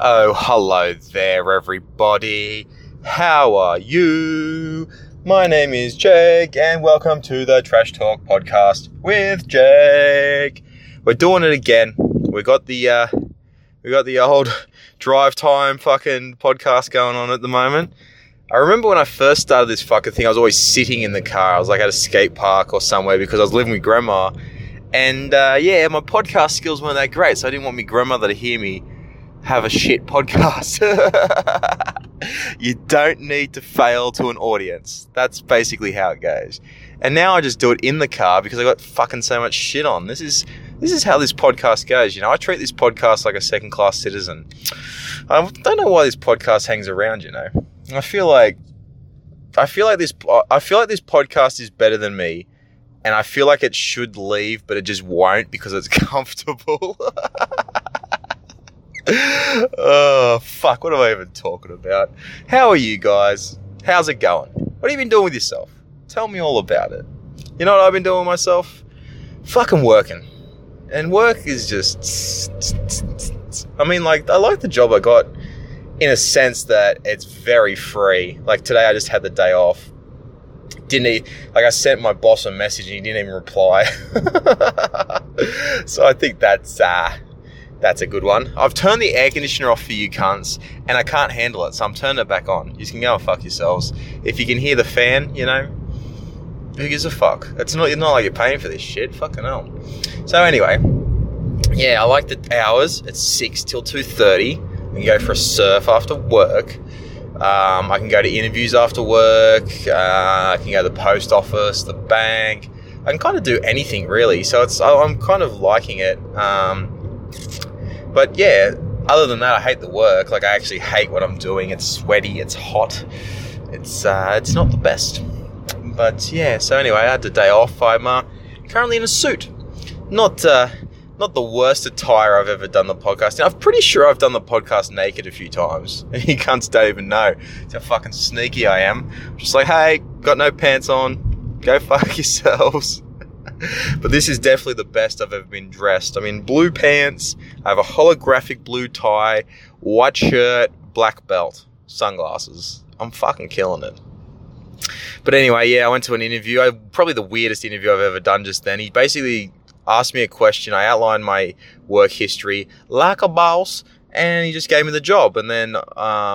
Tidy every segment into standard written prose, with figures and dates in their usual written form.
Oh, hello there, everybody. How are you? My name is Jake, and welcome to the Trash Talk podcast with Jake. We're doing it again. We got the old drive time fucking podcast going on at the moment. I remember when I first started this fucking thing, I was always sitting in the car. I was like at a skate park or somewhere because I was living with grandma. And my podcast skills weren't that great, so I didn't want my grandmother to hear me have a shit podcast. You don't need to fail to an audience. That's basically how it goes. And now I just do it in the car because I got fucking so much shit on. This is how this podcast goes. You know, I treat this podcast like a second-class citizen. I don't know why this podcast hangs around. You know, I feel like this podcast is better than me. And I feel like it should leave, but it just won't because it's comfortable. Oh, fuck. What am I even talking about? How are you guys? How's it going? What have you been doing with yourself? Tell me all about it. You know what I've been doing with myself? Fucking working. And work is just... I mean, like, I like the job I got in a sense that it's very free. Like, today I just had the day off. I sent my boss a message and he didn't even reply. So I think that's a good one. I've turned the air conditioner off for you cunts and I can't handle it, so I'm turning it back on. You can go and fuck yourselves. If you can hear the fan, you know, who gives a fuck? It's not like you're paying for this shit. Fucking hell. So anyway, yeah, I like the hours. It's 6 till 2:30. I can go for a surf after work. I can go to interviews after work, I can go to the post office, the bank, I can kind of do anything really, so I'm kind of liking it, but yeah, other than that, I hate the work. Like, I actually hate what I'm doing. It's sweaty, it's hot, it's not the best, but yeah, so anyway, I had the day off. I'm currently in a suit, not the worst attire I've ever done the podcast in. I'm pretty sure I've done the podcast naked a few times. You cunts don't even know. It's how fucking sneaky I am. Just like, hey, got no pants on. Go fuck yourselves. But this is definitely the best I've ever been dressed. I'm in blue pants. I have a holographic blue tie, white shirt, black belt, sunglasses. I'm fucking killing it. But anyway, yeah, I went to an interview. Probably the weirdest interview I've ever done just then. He basically... asked me a question, I outlined my work history like a boss, and he just gave me the job. And then,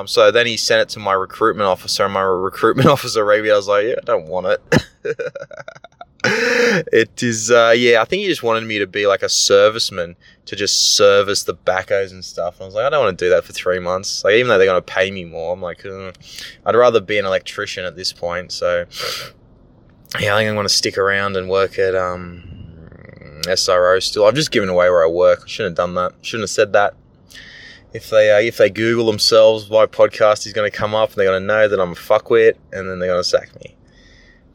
so then he sent it to my recruitment officer, and my recruitment officer rated me. I was like, yeah, I don't want it. It is, I think he just wanted me to be like a serviceman to just service the backos and stuff. And I was like, I don't want to do that for 3 months. Like, even though they're going to pay me more, I'm like, I'd rather be an electrician at this point. So, yeah, I think I'm going to stick around and work at, SRO still. I've just given away where I work. I shouldn't have done that. Shouldn't have said that. If they Google themselves, my podcast is going to come up and they're going to know that I'm a fuckwit and then they're going to sack me.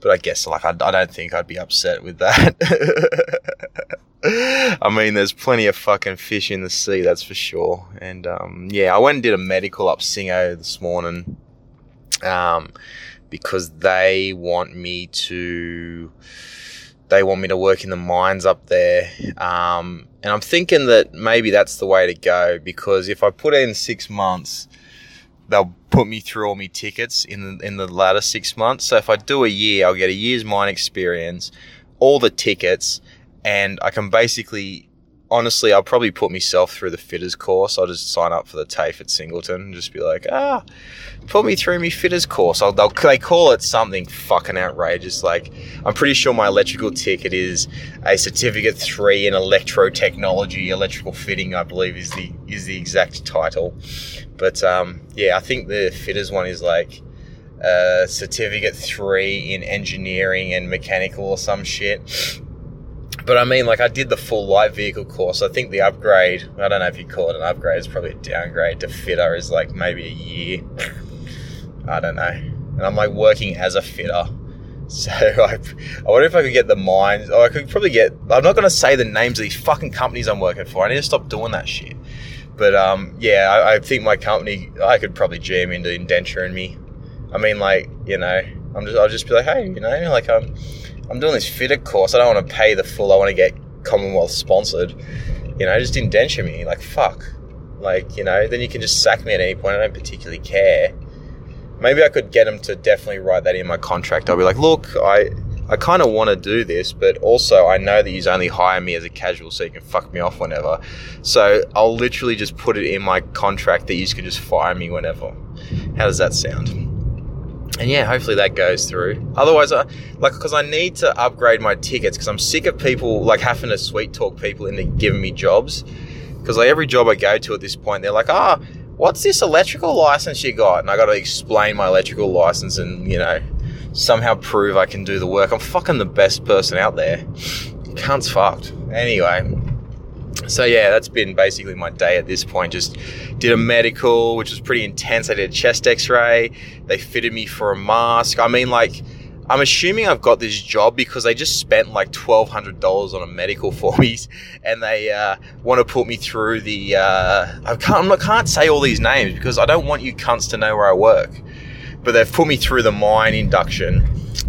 But I guess, like, I don't think I'd be upset with that. I mean, there's plenty of fucking fish in the sea, that's for sure. And, I went and did a medical up Singo this morning because they want me to work in the mines up there. And I'm thinking that maybe that's the way to go, because if I put in 6 months, they'll put me through all my tickets in the latter 6 months. So if I do a year, I'll get a year's mine experience, all the tickets, and I can basically, honestly, I'll probably put myself through the fitters course. I'll just sign up for the TAFE at Singleton and just be like, put me through my fitters course. They call it something fucking outrageous. Like, I'm pretty sure my electrical ticket is a certificate 3 in electrotechnology, electrical fitting, I believe is the exact title. But, I think the fitters one is like, certificate 3 in engineering and mechanical or some shit. But I mean, like, I did the full light vehicle course. I think the upgrade, I don't know if you call it an upgrade, it's probably a downgrade to fitter, is like maybe a year. I don't know. And I'm like working as a fitter. So I wonder if I could get the mines, or I could probably get, I'm not going to say the names of these fucking companies I'm working for. I need to stop doing that shit. But I think my company, I could probably jam into indenture in me. I mean, like, you know, I'll just be like, hey, you know, like, I'm doing this fitter course. I don't want to pay the full. I want to get Commonwealth sponsored. You know, just indenture me. Like, fuck. Like, you know, then you can just sack me at any point. I don't particularly care. Maybe I could get them to definitely write that in my contract. I'll be like, look, I kind of want to do this, but also I know that you only hire me as a casual, so you can fuck me off whenever. So I'll literally just put it in my contract that you can just fire me whenever. How does that sound? And yeah, hopefully that goes through. Otherwise, because I need to upgrade my tickets, because I'm sick of people like having to sweet talk people into giving me jobs. Because like every job I go to at this point, they're like, what's this electrical license you got? And I got to explain my electrical license and, you know, somehow prove I can do the work. I'm fucking the best person out there. Cunt's fucked. Anyway, so yeah, that's been basically my day at this point. Just did a medical, which was pretty intense. I did a chest x-ray. They fitted me for a mask. I mean, like, I'm assuming I've got this job because they just spent like $1,200 on a medical for me, and they want to put me through the... I can't say all these names because I don't want you cunts to know where I work. But they've put me through the mine induction,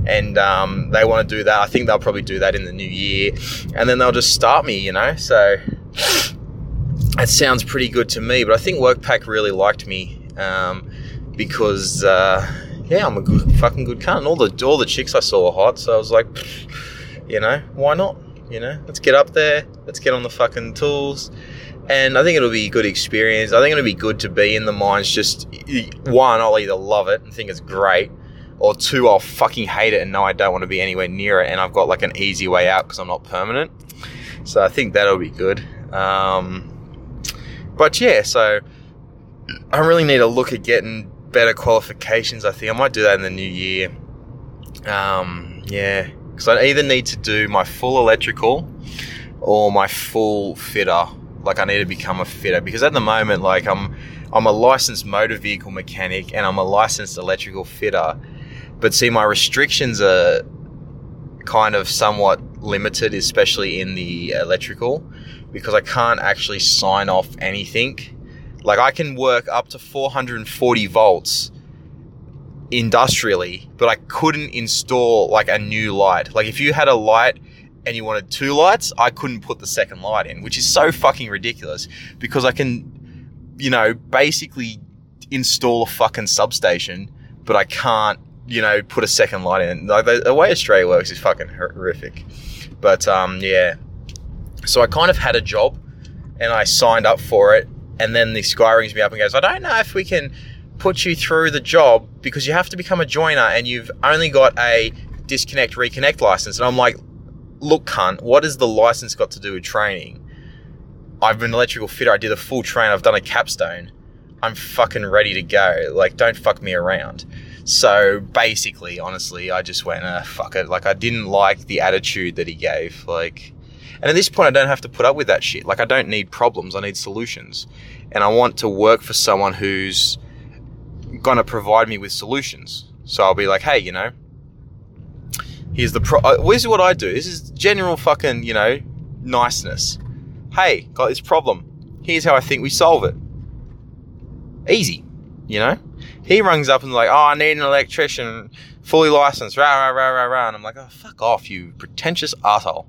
and they want to do that. I think they'll probably do that in the new year, and then they'll just start me, you know. So that sounds pretty good to me. But I think Workpac really liked me because yeah, I'm a fucking good cunt. All the chicks I saw were hot, so I was like, you know, why not? You know, let's get up there, let's get on the fucking tools. And I think it'll be a good experience. I think it'll be good to be in the mines. Just, one, I'll either love it and think it's great, or two, I'll fucking hate it and know I don't want to be anywhere near it, and I've got like an easy way out because I'm not permanent. So I think that'll be good. But yeah, so I really need a look at getting better qualifications. I think I might do that in the new year. Yeah, because I either need to do my full electrical or my full fitter. Like, I need to become a fitter, because at the moment, like, I'm a licensed motor vehicle mechanic and I'm a licensed electrical fitter. But see, my restrictions are kind of somewhat limited, especially in the electrical, because I can't actually sign off anything. Like, I can work up to 440 volts industrially, but I couldn't install like a new light. Like, if you had a light and you wanted two lights, I couldn't put the second light in, which is so fucking ridiculous, because I can, you know, basically install a fucking substation, but I can't, you know, put a second light in. Like, the way Australia works is fucking horrific. But yeah, so I kind of had a job and I signed up for it, and then this guy rings me up and goes, I don't know if we can put you through the job because you have to become a joiner and you've only got a disconnect reconnect license. And I'm like, look, cunt, what has the license got to do with training? I've been an electrical fitter. I did a full train. I've done a capstone. I'm fucking ready to go. Like, don't fuck me around. So basically, honestly, I just went, fuck it. Like, I didn't like the attitude that he gave. Like, and at this point, I don't have to put up with that shit. Like, I don't need problems. I need solutions. And I want to work for someone who's going to provide me with solutions. So I'll be like, hey, you know, here's the this is what I do. This is general fucking, you know, niceness. Hey, got this problem. Here's how I think we solve it. Easy, you know? He rings up and like, I need an electrician, fully licensed, And I'm like, oh, fuck off, you pretentious asshole.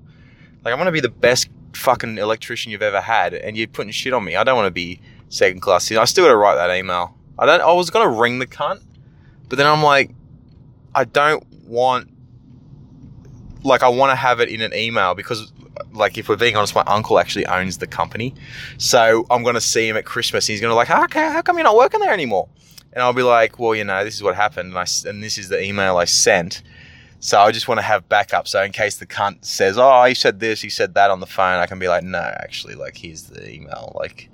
Like, I want to be the best fucking electrician you've ever had, and you're putting shit on me. I don't want to be second class. I still got to write that email. I was going to ring the cunt, but then I'm like, I don't want... Like, I want to have it in an email because, like, if we're being honest, my uncle actually owns the company. So I'm going to see him at Christmas. And he's going to like, okay, how come you're not working there anymore? And I'll be like, well, you know, this is what happened. And this is the email I sent. So I just want to have backup. So in case the cunt says, oh, he said this, he said that on the phone, I can be like, no, actually, like, here's the email. Like,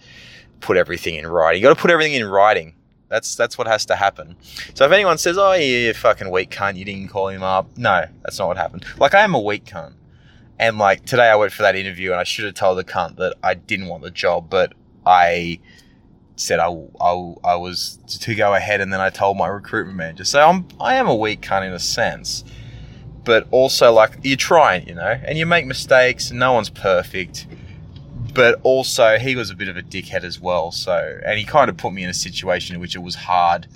put everything in writing. You got to put everything in writing. That's what has to happen. So if anyone says, oh, yeah, fucking weak cunt, you didn't call him up. No, that's not what happened. Like, I am a weak cunt. And, like, today I went for that interview and I should have told the cunt that I didn't want the job, but I said I was to go ahead, and then I told my recruitment manager. So I am a weak cunt in a sense. But also, like, you're trying, you know, and you make mistakes and no one's perfect. But also, he was a bit of a dickhead as well. So, and he kind of put me in a situation in which it was hard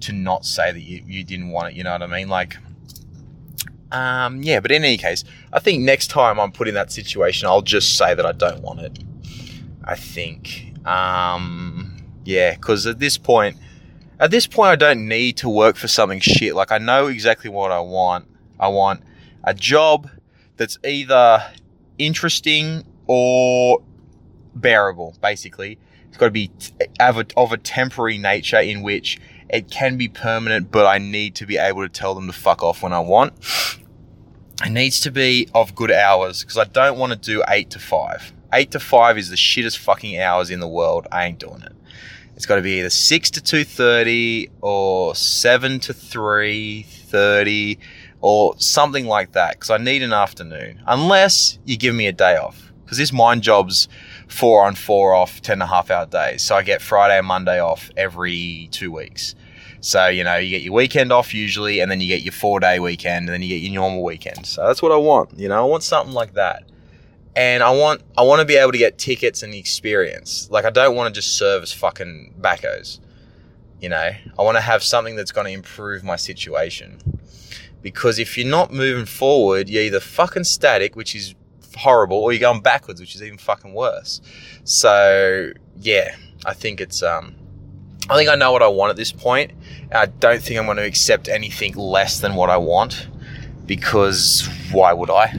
to not say that you didn't want it. You know what I mean? Like, yeah. But in any case, I think next time I'm put in that situation, I'll just say that I don't want it. I think. Yeah, because at this point, I don't need to work for something shit. Like, I know exactly what I want. I want a job that's either interesting or bearable, basically. It's got to be of a temporary nature in which it can be permanent, but I need to be able to tell them to fuck off when I want. It needs to be of good hours, because I don't want to do 8 to 5. 8 to 5 is the shittest fucking hours in the world. I ain't doing it. It's got to be either 6 to 2:30 or 7 to 3:30 or something like that, because I need an afternoon, unless you give me a day off, because this mine job's 4 on 4 off, 10.5 hour days. So I get Friday and Monday off every 2 weeks. So, you know, you get your weekend off usually, and then you get your 4-day weekend, and then you get your normal weekend. So that's what I want. You know, I want something like that. And I want to be able to get tickets and the experience. Like, I don't want to just serve as fucking backos. You know, I want to have something that's going to improve my situation. Because if you're not moving forward, you're either fucking static, which is horrible, or you're going backwards, which is even fucking worse. So, yeah, I think it's... I think I know what I want at this point. I don't think I'm going to accept anything less than what I want, because why would I?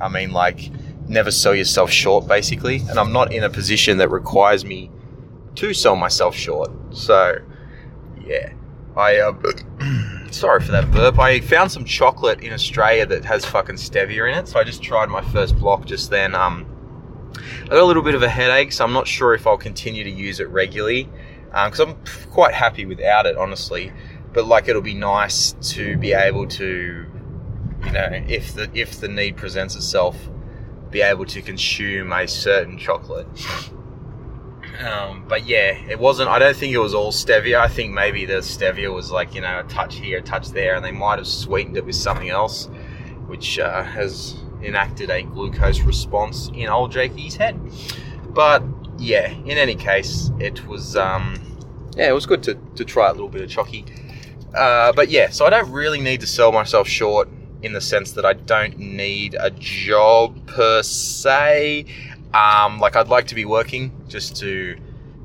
I mean, like, never sell yourself short, basically. And I'm not in a position that requires me to sell myself short. So, yeah. Sorry for that burp. I found some chocolate in Australia that has fucking stevia in it. So I just tried my first block just then. I got a little bit of a headache, so I'm not sure if I'll continue to use it regularly. Because I'm quite happy without it, honestly. But, like, it'll be nice to be able to, you know, if the need presents itself, be able to consume a certain chocolate. But yeah, it wasn't. I don't think it was all stevia. I think maybe the stevia was, like, you know, a touch here, a touch there, and they might have sweetened it with something else, which has enacted a glucose response in old Jakey's head. But yeah, in any case, it was it was good to try a little bit of chocky. But yeah, so I don't really need to sell myself short, in the sense that I don't need a job per se. Like, I'd like to be working just to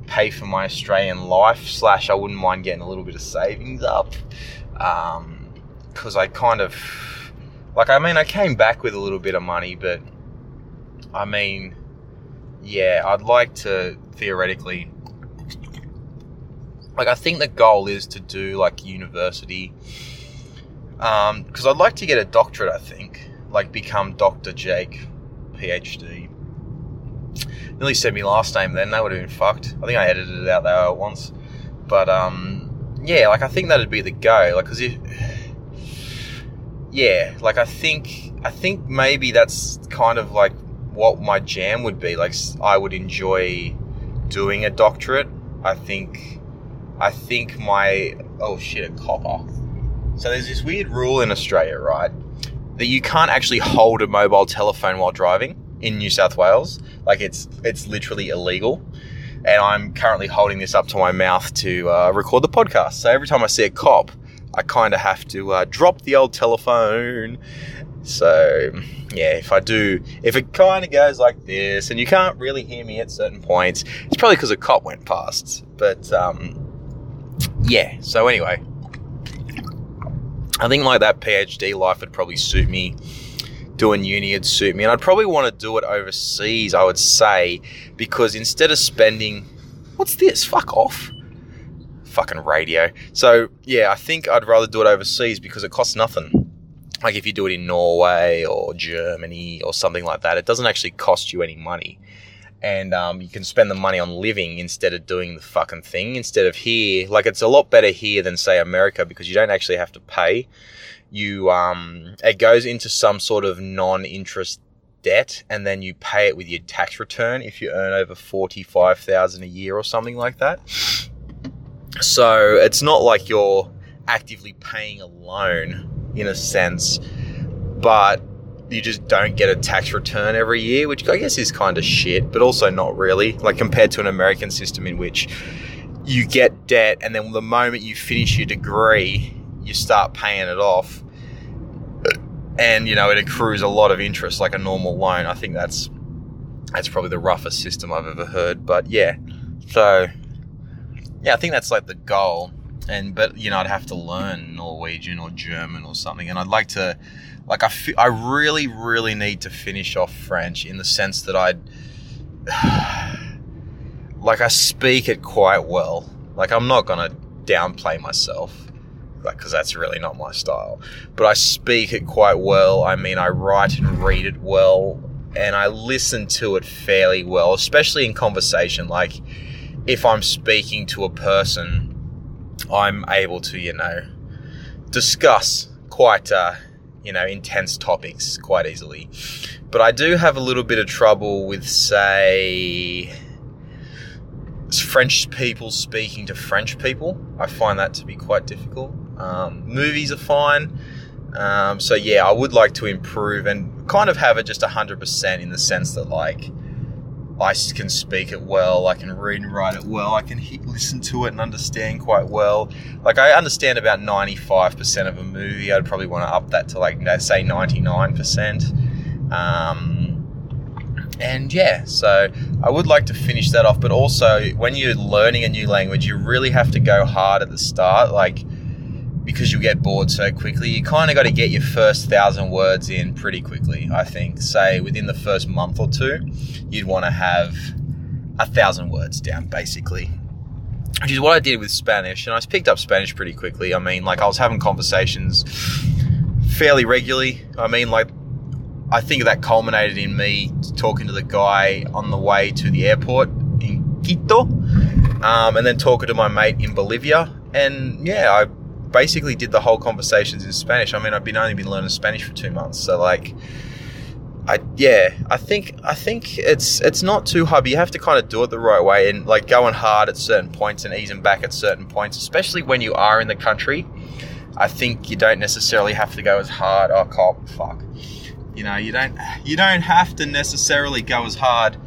pay for my Australian life, / I wouldn't mind getting a little bit of savings up. Because I kind of, like, I mean, I came back with a little bit of money, but I mean, yeah, I'd like to theoretically, like, I think the goal is to do, like, university, because I'd like to get a doctorate, I think, like, become Dr. Jake, PhD. Nearly said my last name then, that would have been fucked. I think I edited it out there once, but, yeah, like, I think that'd be the go, like, because if, yeah, like, I think maybe that's kind of, like, what my jam would be. Like, I would enjoy doing a doctorate. I think my, oh shit, a copper. So there's this weird rule in Australia, right, that you can't actually hold a mobile telephone while driving in New South Wales. Like, it's literally illegal. And I'm currently holding this up to my mouth to record the podcast. So every time I see a cop, I kind of have to drop the old telephone. So, yeah, if it kind of goes like this and you can't really hear me at certain points, it's probably because a cop went past. But, yeah, so anyway, I think, like, that PhD life would probably suit me. Doing uni would suit me. And I'd probably want to do it overseas, I would say, because instead of spending... What's this? Fuck off. Fucking radio. So, yeah, I think I'd rather do it overseas because it costs nothing. Like, if you do it in Norway or Germany or something like that, it doesn't actually cost you any money. And you can spend the money on living instead of doing the fucking thing. Instead of here, like, it's a lot better here than, say, America, because you don't actually have to pay. You it goes into some sort of non-interest debt, and then you pay it with your tax return if you earn over $45,000 a year or something like that. So it's not like you're actively paying a loan, in a sense, but you just don't get a tax return every year, which I guess is kind of shit, but also not really, like, compared to an American system in which you get debt and then the moment you finish your degree, you start paying it off, and, you know, it accrues a lot of interest like a normal loan. I think that's That's probably the roughest system I've ever heard. But yeah, so yeah, I think that's like the goal. And but you know, I'd have to learn Norwegian or German or something, and I'd like to, like, I really, really need to finish off French in the sense that I speak it quite well. Like, I'm not gonna downplay myself, like, because that's really not my style. But I speak it quite well. I mean, I write and read it well, and I listen to it fairly well, especially in conversation. Like, if I'm speaking to a person, I'm able to, you know, discuss quite, you know, intense topics quite easily. But I do have a little bit of trouble with, say, French people speaking to French people. I find that to be quite difficult. Movies are fine. So, yeah, I would like to improve and kind of have it just 100% in the sense that, like, I can speak it well, I can read and write it well, I can listen to it and understand quite well. Like, I understand about 95% of a movie. I'd probably want to up that to, like, say 99%. And yeah, so I would like to finish that off. But also, when you're learning a new language, you really have to go hard at the start, like, because you get bored so quickly. You kind of got to get your first 1,000 words in pretty quickly, I think. Say within the first month or two, you'd want to have 1,000 words down, basically, which is what I did with Spanish. And I picked up Spanish pretty quickly. I mean, like, I was having conversations fairly regularly. I mean, like, I think that culminated in me talking to the guy on the way to the airport in Quito, and then talking to my mate in Bolivia. And yeah, I basically did the whole conversations in Spanish. I mean, I've only been learning Spanish for 2 months, so like, I think it's not too hard. You have to kind of do it the right way and like going hard at certain points and easing back at certain points, especially when you are in the country. I think you don't necessarily have to go as hard. Oh, cop, fuck. You know, you don't have to necessarily go as hard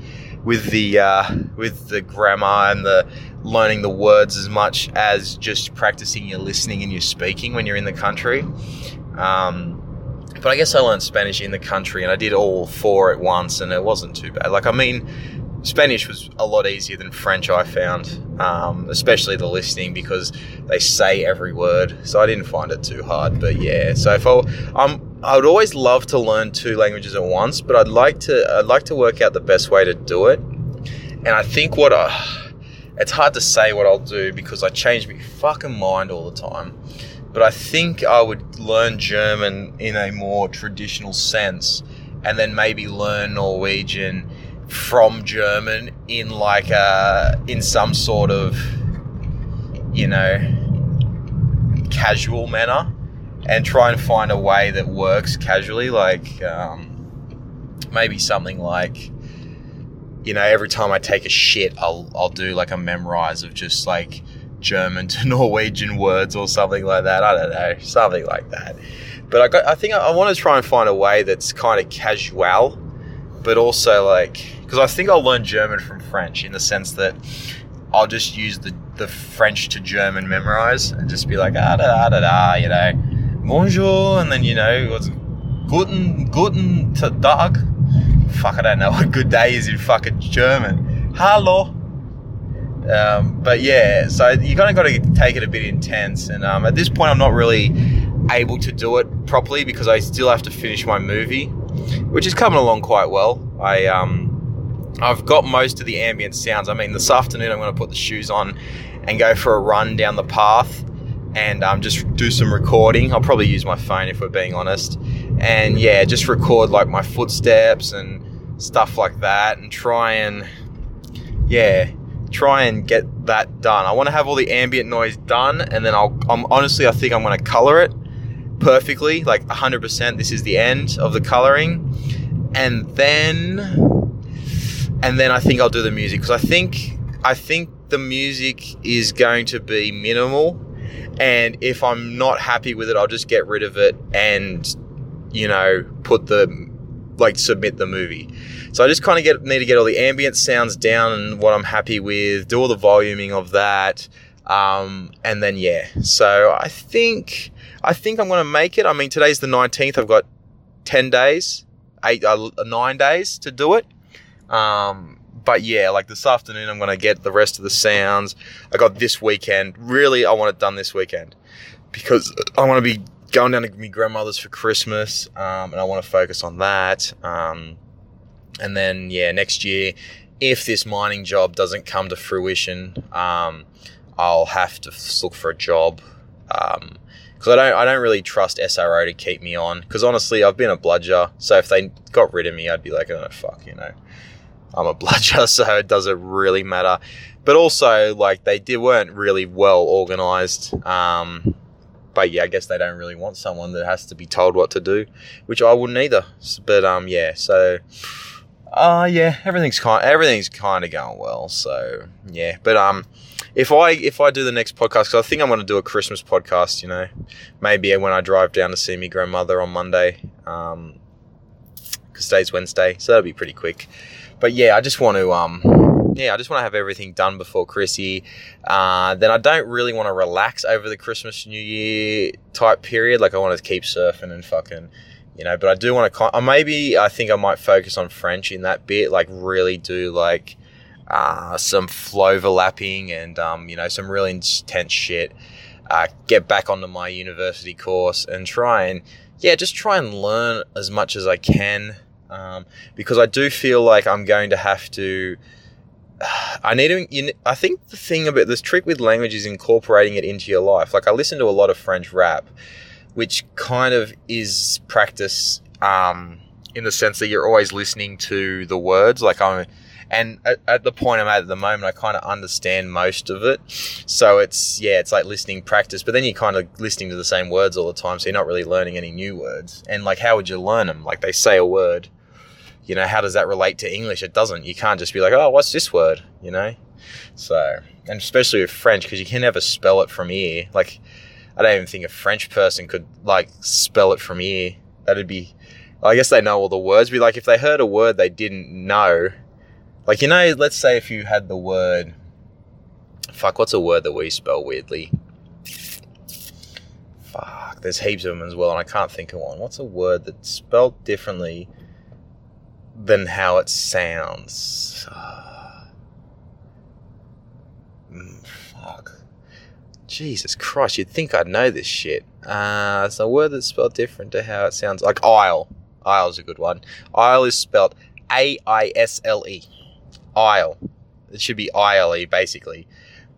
with the grammar and the learning the words as much as just practicing your listening and your speaking when you're in the country. But I guess I learned Spanish in the country and I did all four at once and it wasn't too bad. Like, I mean, Spanish was a lot easier than French, I found, especially the listening, because they say every word. So I didn't find it too hard, but yeah. So if I would always love to learn two languages at once, but I'd like to work out the best way to do it. And I think it's hard to say what I'll do because I change my fucking mind all the time. But I think I would learn German in a more traditional sense and then maybe learn Norwegian from German in like in some sort of, you know, casual manner and try and find a way that works casually. Like maybe something like, you know, every time I take a shit, I'll do like a memorize of just like German to Norwegian words or something like that. I don't know, something like that. But I think I want to try and find a way that's kind of casual, but also like, because I think I'll learn German from French in the sense that I'll just use the French to German memorize and just be like, ah, da, da, da, you know, bonjour, and then, you know, what's guten Tag. Fuck, I don't know what good day is in fucking German. Hallo. But yeah, so you kind of got to take it a bit intense. And at this point, I'm not really able to do it properly because I still have to finish my movie, which is coming along quite well. I've got most of the ambient sounds. I mean, this afternoon, I'm going to put the shoes on and go for a run down the path and just do some recording. I'll probably use my phone if we're being honest. And yeah, just record like my footsteps and stuff like that and try and get that done. I want to have all the ambient noise done and then I think I'm going to color it perfectly, like 100%. This is the end of the coloring. And then I think I'll do the music because I think the music is going to be minimal. And if I'm not happy with it, I'll just get rid of it and, you know, submit the movie. So I just kind of need to get all the ambient sounds down and what I'm happy with, do all the voluming of that. And then, yeah, so I think I'm going to make it. I mean, today's the 19th. I've got 9 days to do it. But yeah, like this afternoon, I'm going to get the rest of the sounds I got this weekend. Really, I want it done this weekend because I want to be going down to my grandmother's for Christmas, and I want to focus on that. And then, yeah, next year, if this mining job doesn't come to fruition, I'll have to look for a job, because I don't really trust SRO to keep me on. Because honestly, I've been a bludger, so if they got rid of me, I'd be like, oh fuck, you know, I'm a bludger, so it doesn't really matter. But also, like, they weren't really well organised. But yeah, I guess they don't really want someone that has to be told what to do, which I wouldn't either. But yeah, so. Yeah, everything's kind of going well, so yeah. But if I do the next podcast, because I think I'm going to do a Christmas podcast, you know, maybe when I drive down to see my grandmother on Monday, because today's Wednesday, so that'll be pretty quick. But yeah, I just want to have everything done before Chrissy. Then I don't really want to relax over the Christmas New Year type period. Like, I want to keep surfing and fucking. You know, but I do want to. I think I might focus on French in that bit. Like, really do like some flow overlapping and you know, some really intense shit. Get back onto my university course and try and learn as much as I can, because I do feel like I'm going to have to. I think the thing about this trick with language is incorporating it into your life. Like, I listen to a lot of French rap, which kind of is practice, in the sense that you're always listening to the words. Like, at the point I'm at the moment, I kind of understand most of it. So it's like listening practice, but then you're kind of listening to the same words all the time. So you're not really learning any new words. And like, how would you learn them? Like, they say a word, you know, how does that relate to English? It doesn't. You can't just be like, oh, what's this word? You know? So, and especially with French, cause you can never spell it from ear. Like, I don't even think a French person could, like, spell it from ear. That'd be... I guess they know all the words. Be like, if they heard a word they didn't know... Like, you know, let's say if you had the word... Fuck, what's a word that we spell weirdly? Fuck, there's heaps of them as well, and I can't think of one. What's a word that's spelled differently than how it sounds? Fuck. Jesus Christ, you'd think I'd know this shit. It's a word that's spelled different to how it sounds. Like, isle. Isle's a good one. Isle is spelled A-I-S-L-E. Isle. It should be I-L-E, basically.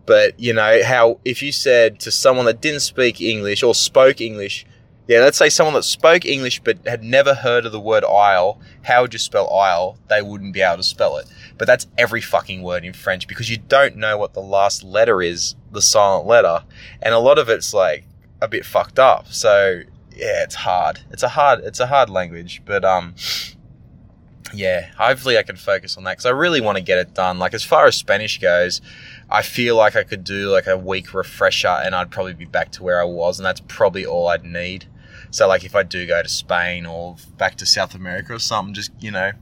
But, you know, how if you said to someone that didn't speak English or spoke English... Yeah, let's say someone that spoke English but had never heard of the word isle, how would you spell isle? They wouldn't be able to spell it. But that's every fucking word in French, because you don't know what the last letter is, the silent letter. And a lot of it's like a bit fucked up. So yeah, it's hard. It's a hard language. But yeah, hopefully I can focus on that, because I really want to get it done. Like, as far as Spanish goes, I feel like I could do like a week refresher and I'd probably be back to where I was, and that's probably all I'd need. So, like, if I do go to Spain or back to South America or something, just, you know,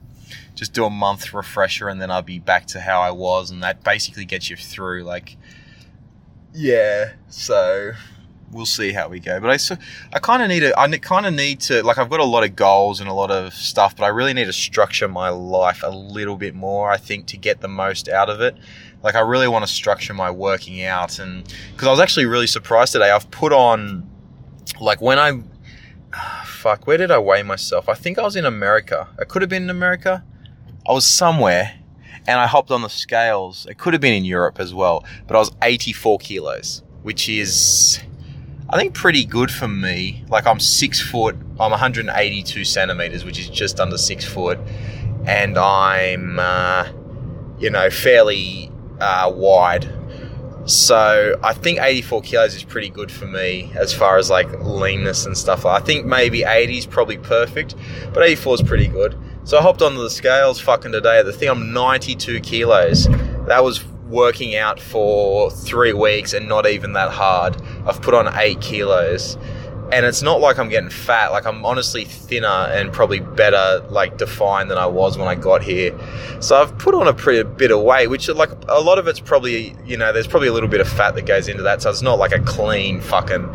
just do a month refresher and then I'll be back to how I was, and that basically gets you through, like, yeah, so we'll see how we go. But I kind of need to, like, I've got a lot of goals and a lot of stuff, but I really need to structure my life a little bit more, I think, to get the most out of it. Like, I really want to structure my working out, and because I was actually really surprised today. I've put on, like, when I... Fuck, where did I weigh myself? I think I was in America. I could have been in America. I was somewhere and I hopped on the scales. It could have been in Europe as well, but I was 84 kilos, which is, I think, pretty good for me. Like, I'm 6 foot, I'm 182 centimeters, which is just under 6 foot. And I'm, you know, fairly wide. So I think 84 kilos is pretty good for me as far as like leanness and stuff. I think maybe 80 is probably perfect, but 84 is pretty good. So I hopped onto the scales fucking today. The thing, I'm 92 kilos. That was working out for 3 weeks and not even that hard. I've put on 8 kilos, and it's not like I'm getting fat. Like, I'm honestly thinner and probably better, like, defined than I was when I got here. So I've put on a pretty bit of weight, which, like, a lot of it's probably, you know, there's probably a little bit of fat that goes into that. So it's not like a clean fucking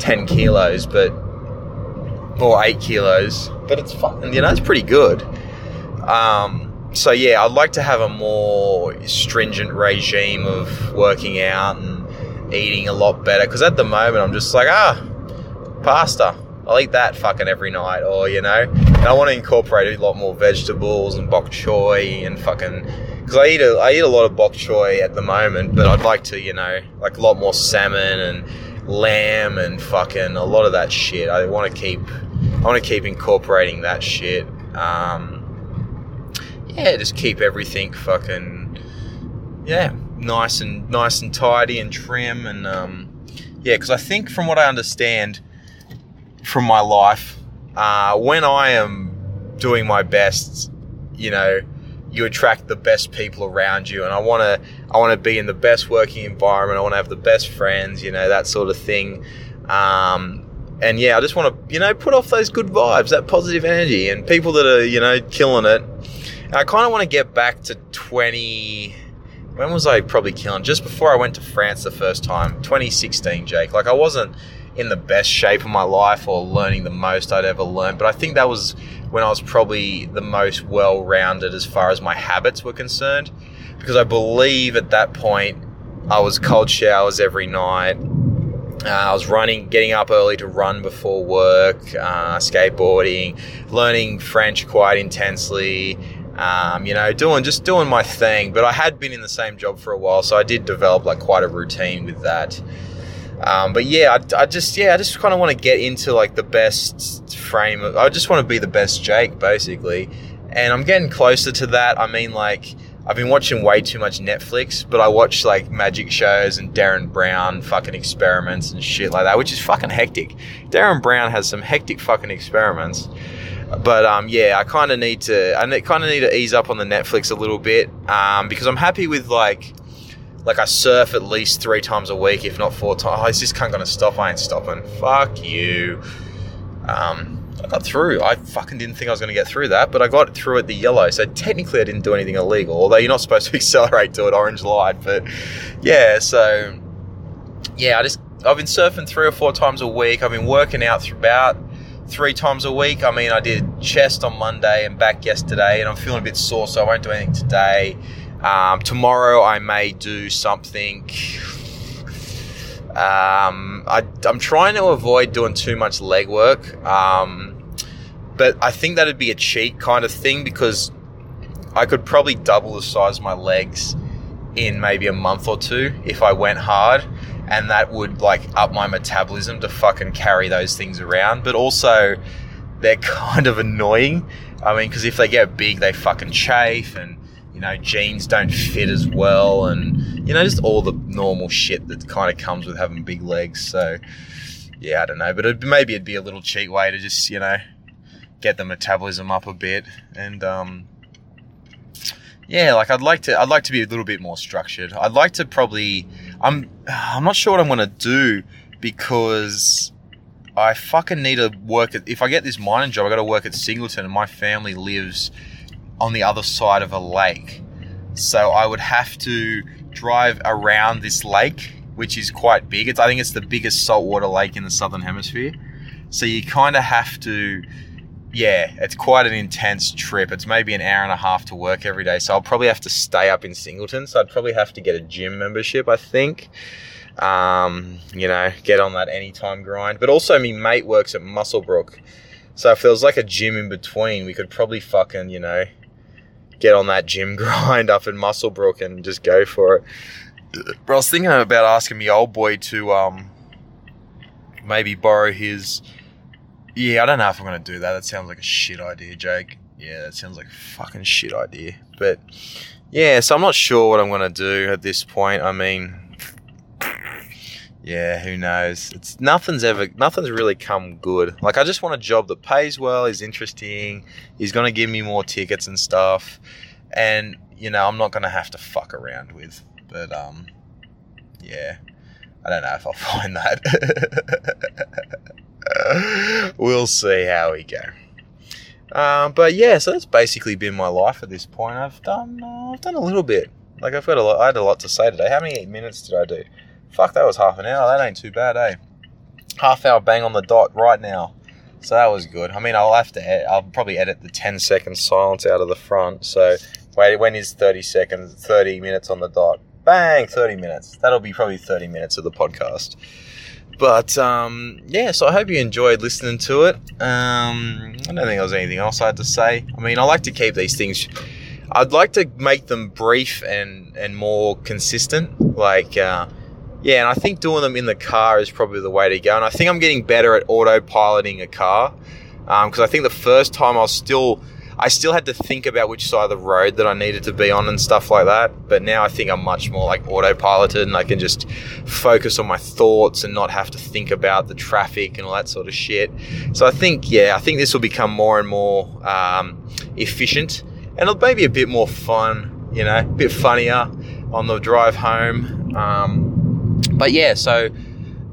10 kilos, but, or 8 kilos, but it's fucking, you know, it's pretty good. So yeah, I'd like to have a more stringent regime of working out and eating a lot better, because at the moment I'm just like, pasta, I'll eat that fucking every night, or, you know, and I want to incorporate a lot more vegetables and bok choy and fucking, because I eat a lot of bok choy at the moment, but I'd like to, you know, like a lot more salmon and lamb and fucking a lot of that shit. I want to keep incorporating that shit. Just keep everything fucking, nice and tidy and trim, and because I think from what I understand from my life, when I am doing my best, you know, you attract the best people around you, and I want to be in the best working environment. I want to have the best friends, you know, that sort of thing. And yeah, I just want to, you know, put off those good vibes, that positive energy, and people that are, you know, killing it. And I kind of want to get back to 20. When was I probably killing? Just before I went to France the first time, 2016, Jake. Like, I wasn't in the best shape of my life or learning the most I'd ever learned, but I think that was when I was probably the most well-rounded as far as my habits were concerned, because I believe at that point I was cold showers every night. I was running, getting up early to run before work, skateboarding, learning French quite intensely, doing my thing. But I had been in the same job for a while, so I did develop like quite a routine with that. I just kind of want to get into like the best frame of, I just want to be the best Jake, basically. And I'm getting closer to that. I mean, like, I've been watching way too much Netflix, but I watch like magic shows and Darren Brown fucking experiments and shit like that, which is fucking hectic. Darren Brown has some hectic fucking experiments. But I kind of need to ease up on the Netflix a little bit, because I'm happy with like I surf at least 3 times a week, if not 4 times. I just can't gonna stop. I ain't stopping. Fuck you. I got through. I fucking didn't think I was going to get through that, but I got through at the yellow. So technically I didn't do anything illegal, although you're not supposed to accelerate to an orange light. But yeah, so yeah, I've been surfing 3 or 4 times a week. I've been working out about 3 times a week. I mean, I did chest on Monday and back yesterday, and I'm feeling a bit sore, so I won't do anything today. Tomorrow I may do something. I'm trying to avoid doing too much leg work, but I think that'd be a cheat kind of thing, because I could probably double the size of my legs in maybe a month or two if I went hard, and that would like up my metabolism to fucking carry those things around. But also they're kind of annoying. I mean, because if they get big, they fucking chafe, and you know, jeans don't fit as well, and you know, just all the normal shit that kind of comes with having big legs. So yeah, I don't know, but maybe it'd be a little cheat way to just, you know, get the metabolism up a bit. And I'd like to be a little bit more structured. I'd like to probably, I'm not sure what I'm going to do, because I fucking need to work at, if I get this mining job, I got to work at Singleton, and my family lives on the other side of a lake, so I would have to drive around this lake, which is quite big. I think it's the biggest saltwater lake in the southern hemisphere, so you kind of have to, it's quite an intense trip. It's maybe an hour and a half to work every day, so I'll probably have to stay up in Singleton, so I'd probably have to get a gym membership, I think, get on that anytime grind. But also my mate works at Musselbrook, so if there was like a gym in between, we could probably fucking, you know, get on that gym grind up in Musselbrook and just go for it. But I was thinking about asking my old boy to maybe borrow his... Yeah, I don't know if I'm going to do that. That sounds like a shit idea, Jake. Yeah, that sounds like a fucking shit idea. But yeah, so I'm not sure what I'm going to do at this point. I mean, yeah, who knows? Nothing's really come good. Like, I just want a job that pays well, is interesting, is going to give me more tickets and stuff, and you know, I'm not going to have to fuck around with. But I don't know if I'll find that. We'll see how we go. But yeah, so that's basically been my life at this point. I've done a little bit. Like, I had a lot to say today. How many minutes did I do? Fuck, that was half an hour. That ain't too bad, eh? Half hour bang on the dot right now. So that was good. I mean, I'll probably edit the 10-second silence out of the front. So Wait, when is 30 seconds, 30 minutes on the dot? Bang, 30 minutes. That'll be probably 30 minutes of the podcast. But, yeah, so I hope you enjoyed listening to it. I don't think there was anything else I had to say. I mean, I like to keep these things... I'd like to make them brief and more consistent. Like, yeah, and I think doing them in the car is probably the way to go. And I think I'm getting better at autopiloting a car. Because I think the first time I was I still had to think about which side of the road that I needed to be on and stuff like that. But now I think I'm much more like autopiloted and I can just focus on my thoughts and not have to think about the traffic and all that sort of shit. So I think, yeah, I think this will become more and more efficient. And it'll maybe a bit more fun, you know, a bit funnier on the drive home. But yeah, so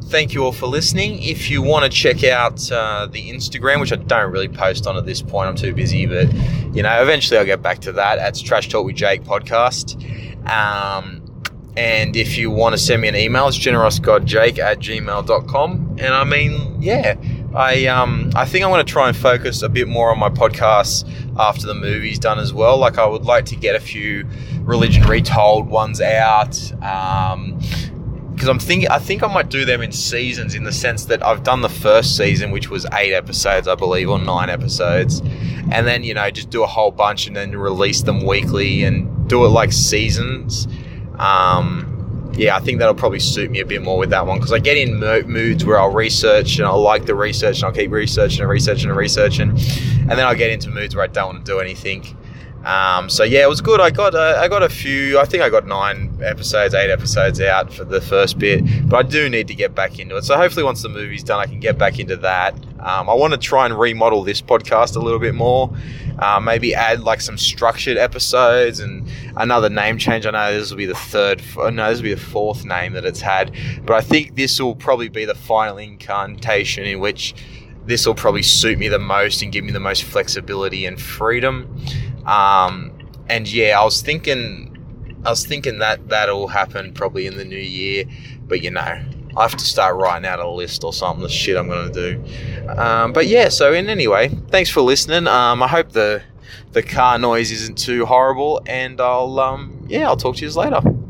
thank you all for listening. If you want to check out the Instagram, which I don't really post on at this point, I'm too busy, but, you know, eventually I'll get back to that. That's Trash Talk with Jake podcast. And if you want to send me an email, it's generousgodjake@gmail.com. And I mean, yeah. I think I'm going to try and focus a bit more on my podcasts after the movie's done as well. Like, I would like to get a few Religion Retold ones out, because I think I might do them in seasons, in the sense that I've done the first season, which was 8 episodes, I believe, or 9 episodes, and then, you know, just do a whole bunch and then release them weekly and do it like seasons. Yeah, I think that'll probably suit me a bit more with that one, because I get in moods where I'll research and I'll like the research and I'll keep researching, and then I'll get into moods where I don't want to do anything. So yeah, it was good. I got a few. I think I got 8 episodes out for the first bit, but I do need to get back into it. So hopefully, once the movie's done, I can get back into that. I want to try and remodel this podcast a little bit more. Maybe add like some structured episodes and another name change. I know this will be the 4th name that it's had, but I think this will probably be the final incarnation in which this will probably suit me the most and give me the most flexibility and freedom. And yeah, I was thinking that that'll happen probably in the new year, but you know, I have to start writing out a list or something, the shit I'm going to do. But yeah, so in anyway, thanks for listening. I hope the car noise isn't too horrible, and I'll talk to you later.